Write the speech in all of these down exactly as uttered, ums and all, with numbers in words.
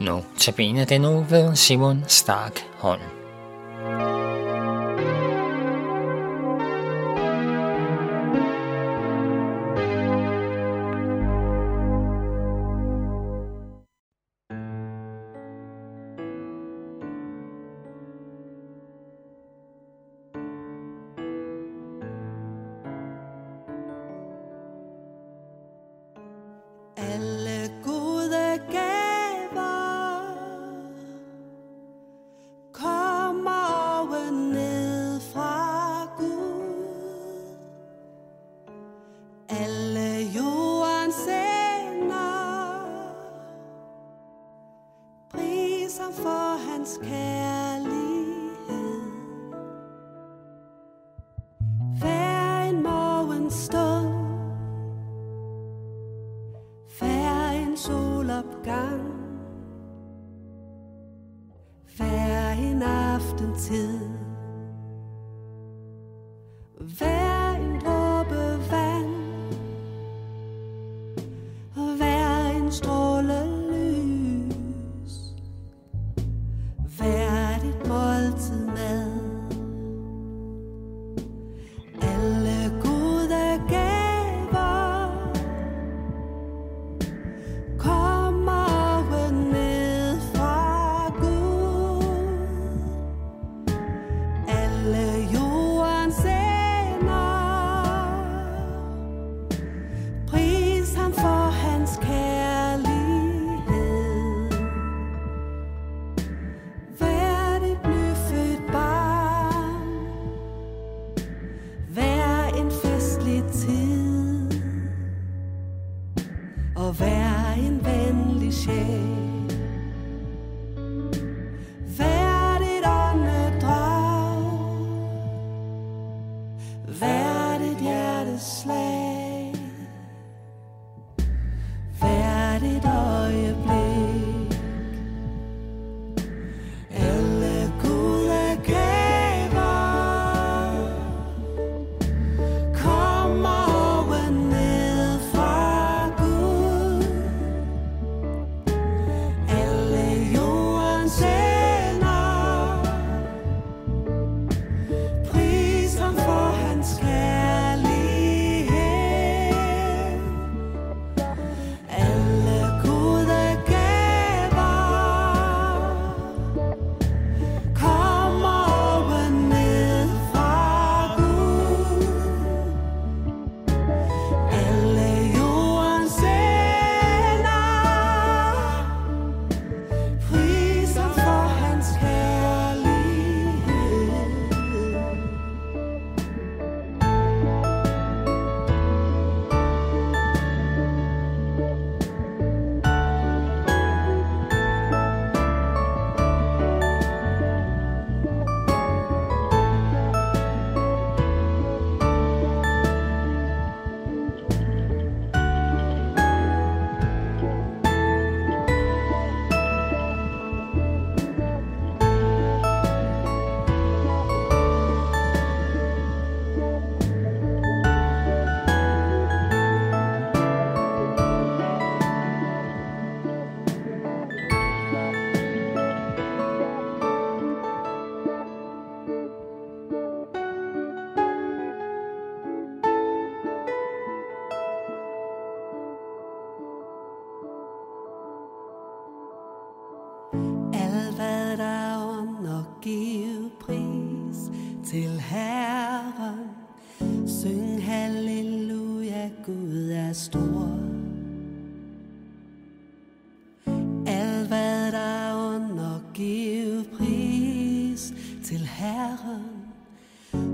Nu tabene den nu ved Simon Stark Holm. Syng halleluja, Gud er stor. Alt hvad der ånder, giv pris til Herren.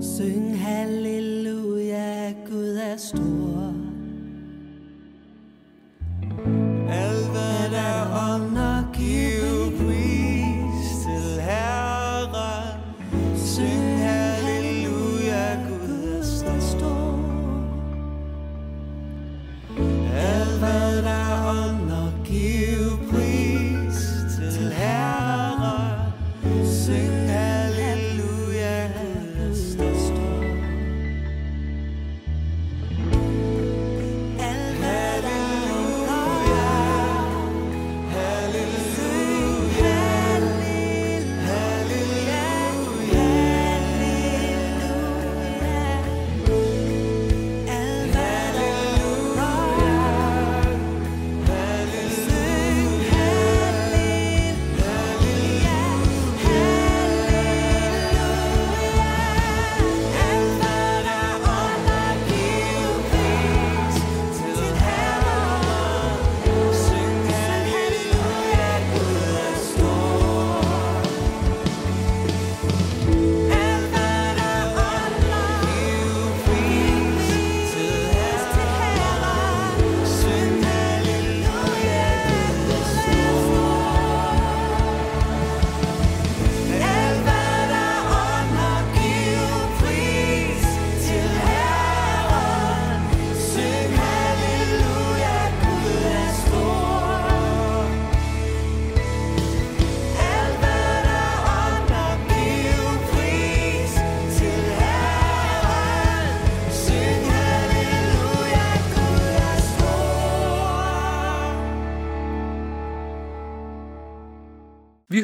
Syng halleluja, Gud er stor. Alt hvad der ånder, giv pris til Herren. Syng halleluja, Gud er stor. Thank you.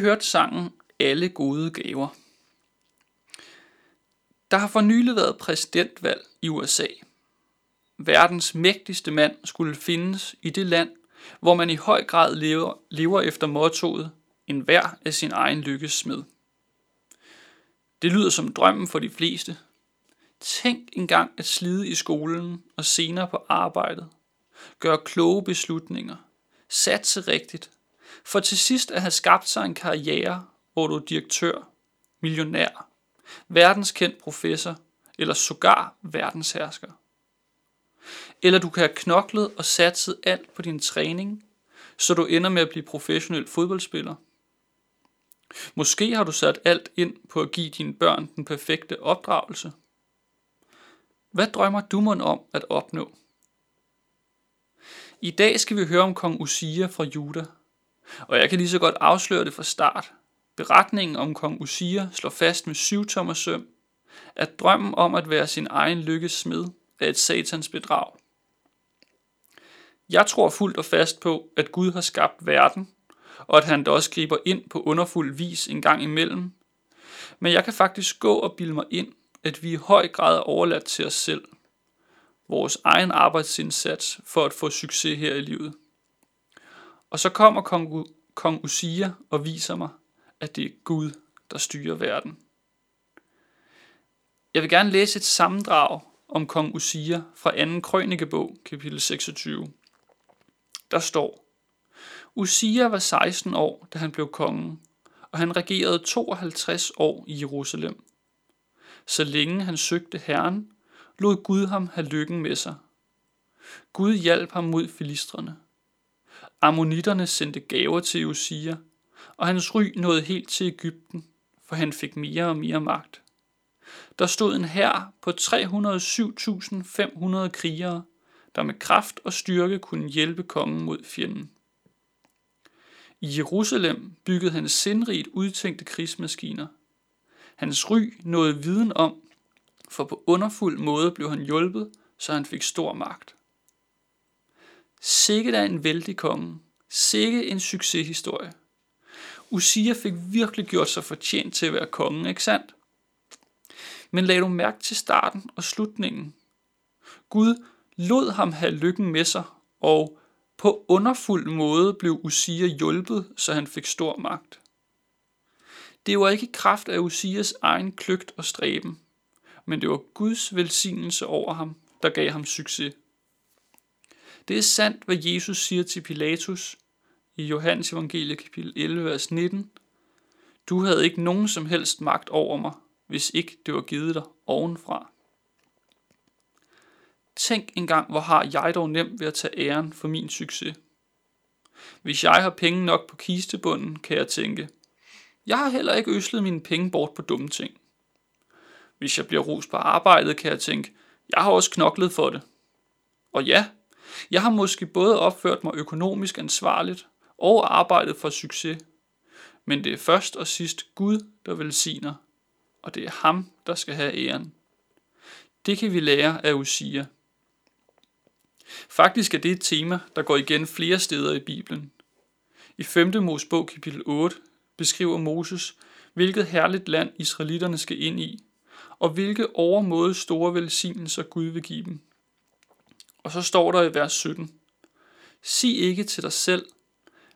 hørte sangen Alle gode gaver. Der har for nylig været præsidentvalg i U S A. Verdens mægtigste mand skulle findes i det land, hvor man i høj grad lever, lever efter mottoet enhver af sin egen lykkes smed. Det lyder som drømmen for de fleste. Tænk engang at slide i skolen og senere på arbejdet. Gøre kloge beslutninger. Satse rigtigt. For til sidst at have skabt sig en karriere, hvor du er direktør, millionær, verdenskendt professor eller sågar verdenshersker. Eller du kan have knoklet og satset alt på din træning, så du ender med at blive professionel fodboldspiller. Måske har du sat alt ind på at give dine børn den perfekte opdragelse. Hvad drømmer du mon om at opnå? I dag skal vi høre om kong Uziah fra Juda, og jeg kan lige så godt afsløre det fra start. Beretningen om kong Uziah slår fast med syvtommers søm, at drømmen om at være sin egen lykkes smed er et satans bedrag. Jeg tror fuldt og fast på, at Gud har skabt verden, og at han da også griber ind på underfuld vis en gang imellem. Men jeg kan faktisk gå og bilde mig ind, at vi i høj grad er overladt til os selv. Vores egen arbejdsindsats for at få succes her i livet. Og så kommer kong, kong Uziah og viser mig, at det er Gud, der styrer verden. Jeg vil gerne læse et sammendrag om kong Uziah fra anden Krønikebog, kapitel seksogtyve. Der står: Uziah var seksten år, da han blev kongen, og han regerede tooghalvtreds år i Jerusalem. Så længe han søgte Herren, lod Gud ham have lykken med sig. Gud hjalp ham mod filistrene. Ammonitterne sendte gaver til Uziah, og hans ry nåede helt til Egypten, for han fik mere og mere magt. Der stod en hær på tre hundrede og syv tusind fem hundrede krigere, der med kraft og styrke kunne hjælpe kongen mod fjenden. I Jerusalem byggede han sindrigt udtænkte krigsmaskiner. Hans ry nåede viden om, for på underfuld måde blev han hjulpet, så han fik stor magt. Sikke da en vældig konge, sikke en succeshistorie. Uziah fik virkelig gjort sig fortjent til at være kongen, ikke sandt? Men lagde du mærke til starten og slutningen? Gud lod ham have lykken med sig, og på underfuld måde blev Uziah hjulpet, så han fik stor magt. Det var ikke i kraft af Uzias egen kløgt og stræben, men det var Guds velsignelse over ham, der gav ham succes. Det er sandt, hvad Jesus siger til Pilatus i Johannes evangelie kapitel elleve, vers nitten. Du havde ikke nogen som helst magt over mig, hvis ikke det var givet dig ovenfra. Tænk engang, hvor har jeg dog nemt ved at tage æren for min succes. Hvis jeg har penge nok på kistebunden, kan jeg tænke, jeg har heller ikke øslet mine penge bort på dumme ting. Hvis jeg bliver rost på arbejdet, kan jeg tænke, jeg har også knoklet for det. Og ja, jeg har måske både opført mig økonomisk ansvarligt og arbejdet for succes, men det er først og sidst Gud, der velsigner, og det er ham, der skal have æren. Det kan vi lære af Uziah. Faktisk er det et tema, der går igen flere steder i Bibelen. I femte Mosebog kapitel otte beskriver Moses, hvilket herligt land israelitterne skal ind i, og hvilke overmåde store velsignelser Gud vil give dem. Og så står der i vers sytten: Sig ikke til dig selv,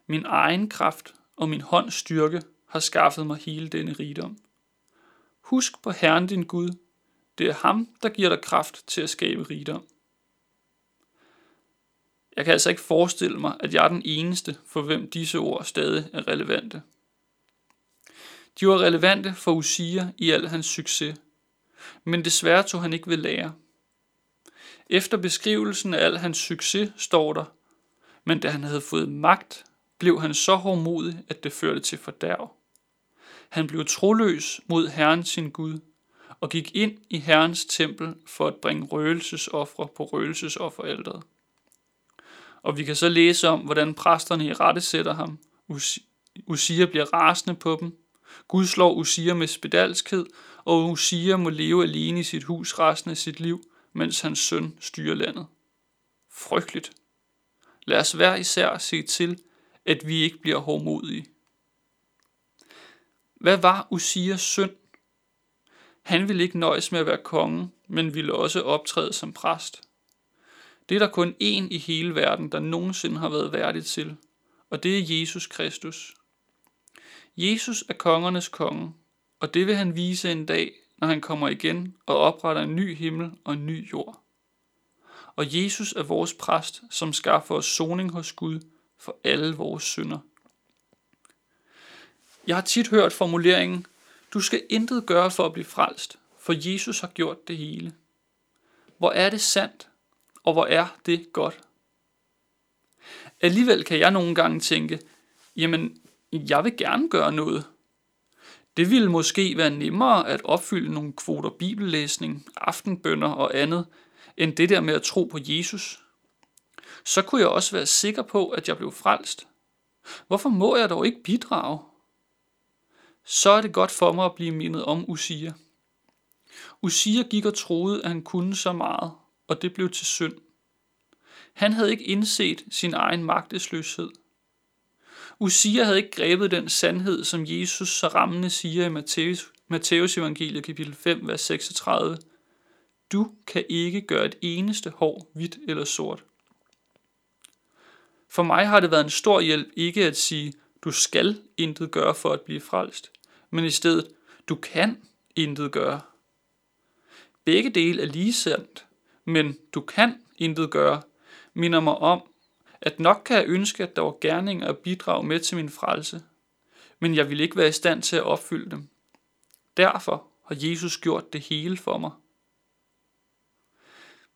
min egen kraft og min hånds styrke har skaffet mig hele denne rigdom. Husk på Herren din Gud, det er ham, der giver dig kraft til at skabe rigdom. Jeg kan altså ikke forestille mig, at jeg er den eneste, for hvem disse ord stadig er relevante. De var relevante for Uziah i al hans succes, men desværre tog han ikke ved lære. Efter beskrivelsen af al hans succes står der, men da han havde fået magt, blev han så hårdmodig, at det førte til fordærv. Han blev troløs mod Herren sin Gud, og gik ind i Herrens tempel for at bringe røgelsesofre på røgelsesofferalteret. Og vi kan så læse om, hvordan præsterne i rette sætter ham. Uziah bliver rasende på dem. Gud slår Uziah med spedalskhed, og Uziah må leve alene i sit hus resten af sit liv, mens hans søn styrer landet. Frygteligt. Lad os hver især se til, at vi ikke bliver hårdmodige. Hvad var Uzias synd? Han ville ikke nøjes med at være konge, men ville også optræde som præst. Det er der kun én i hele verden, der nogensinde har været værdig til, og det er Jesus Kristus. Jesus er kongernes konge, og det vil han vise en dag, når han kommer igen og opretter en ny himmel og en ny jord. Og Jesus er vores præst, som skaffer os soning hos Gud for alle vores synder. Jeg har tit hørt formuleringen, du skal intet gøre for at blive frelst, for Jesus har gjort det hele. Hvor er det sandt, og hvor er det godt? Alligevel kan jeg nogle gange tænke, jamen, jeg vil gerne gøre noget. Det ville måske være nemmere at opfylde nogle kvoter bibellæsning, aftenbønner og andet, end det der med at tro på Jesus. Så kunne jeg også være sikker på, at jeg blev frelst. Hvorfor må jeg dog ikke bidrage? Så er det godt for mig at blive mindet om Uziah. Uziah gik og troede, at han kunne så meget, og det blev til synd. Han havde ikke indset sin egen magtesløshed. Uziah havde ikke grebet den sandhed, som Jesus så rammende siger i Matteus, Matteus evangeliet kapitel fem, vers seksogtredive. Du kan ikke gøre et eneste hår hvidt eller sort. For mig har det været en stor hjælp ikke at sige, du skal intet gøre for at blive frelst, men i stedet, du kan intet gøre. Begge dele er lige sandt, men du kan intet gøre, minder mig om, at nok kan jeg ønske, at der var gerninger og bidrag med til min frelse, men jeg ville ikke være i stand til at opfylde dem. Derfor har Jesus gjort det hele for mig.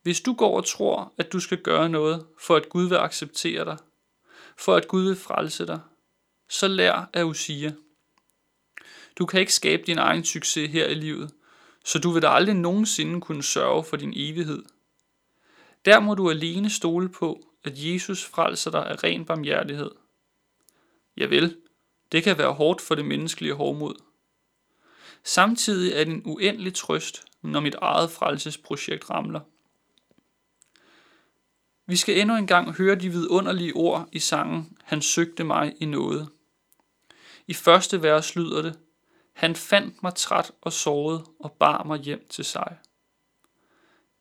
Hvis du går og tror, at du skal gøre noget, for at Gud vil acceptere dig, for at Gud vil frelse dig, så lær af Uziah. Du kan ikke skabe din egen succes her i livet, så du vil da aldrig nogensinde kunne sørge for din evighed. Der må du alene stole på, at Jesus frelser dig af ren barmhjertighed. Javel, det kan være hårdt for det menneskelige hårdmod. Samtidig er det en uendelig trøst, når mit eget frelsesprojekt ramler. Vi skal endnu engang høre de vidunderlige ord i sangen, han søgte mig i nåde. I første vers lyder det, han fandt mig træt og såret og bar mig hjem til sig.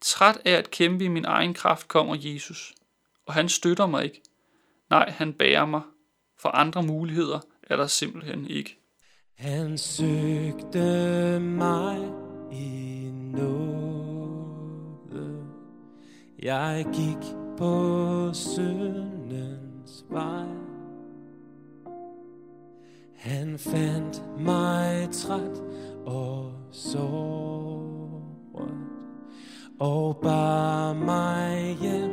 Træt af at kæmpe i min egen kraft kommer Jesus, og han støtter mig ikke. Nej, han bærer mig, for andre muligheder er der simpelthen ikke. Han søgte mig i nåde, jeg gik på syndens vej. Han fandt mig træt og såret og bar mig hjem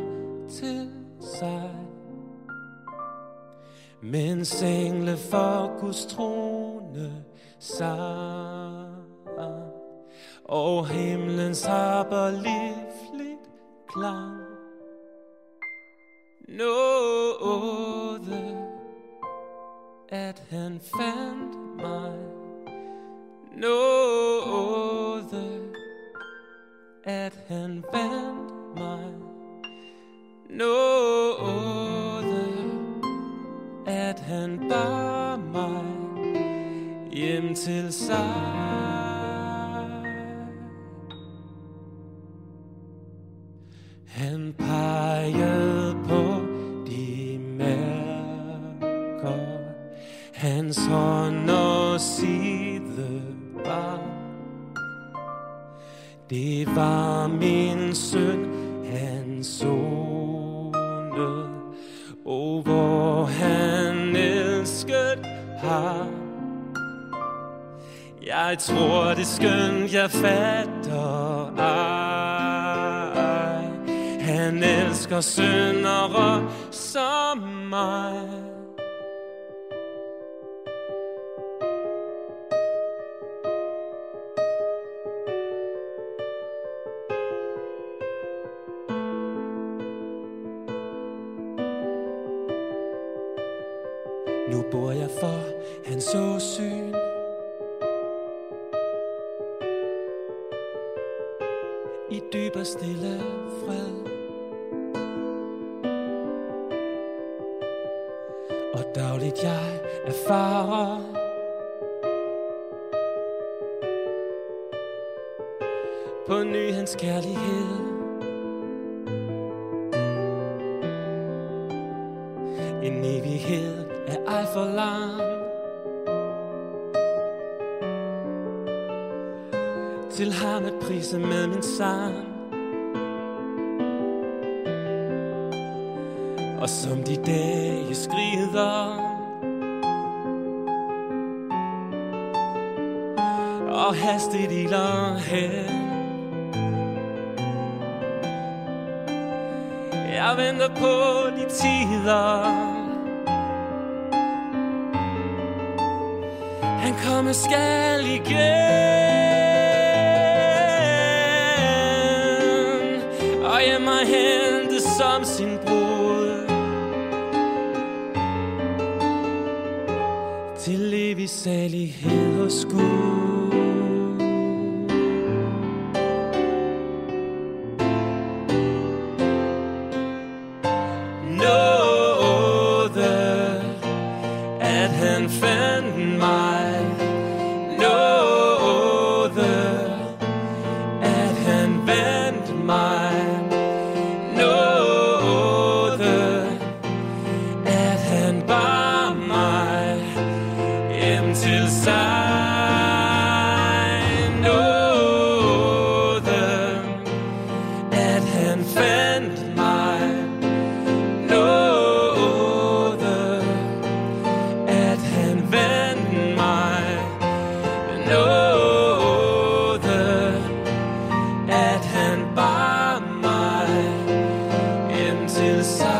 til sig. Mens engle for Guds trone sang og himlens harper livligt klang. Nåde, at han fandt mig. Nåde, at han vandt mig. Nåde, at han bar mig hjem til sig. Han pegede på hans hånd og side bar. Det var min synd, han sonede, og hvor han elskede ham. Jeg tror det skønt, jeg fatter ej. Han elsker syndere som mig. Nu bor jeg for hans åsyn. I dyb og stille fred. Og dagligt jeg erfarer på ny hans kærlighed. En evighed er ej for lang til ham at prise med min sang. Og som de dage skrider og hastigt iler hen, jeg venter på de tider han kommer skal igen, og jeg må hente som sin brud til evig salighed hos Gud. Nåde, at han fandt mig. Nåde, at han vandt mig. Nåde, at han bar mig hjem til sig. Nåde, at han fandt mig. Nåde, at han vandt mig. Nåde, at han bar mig hjem til sig.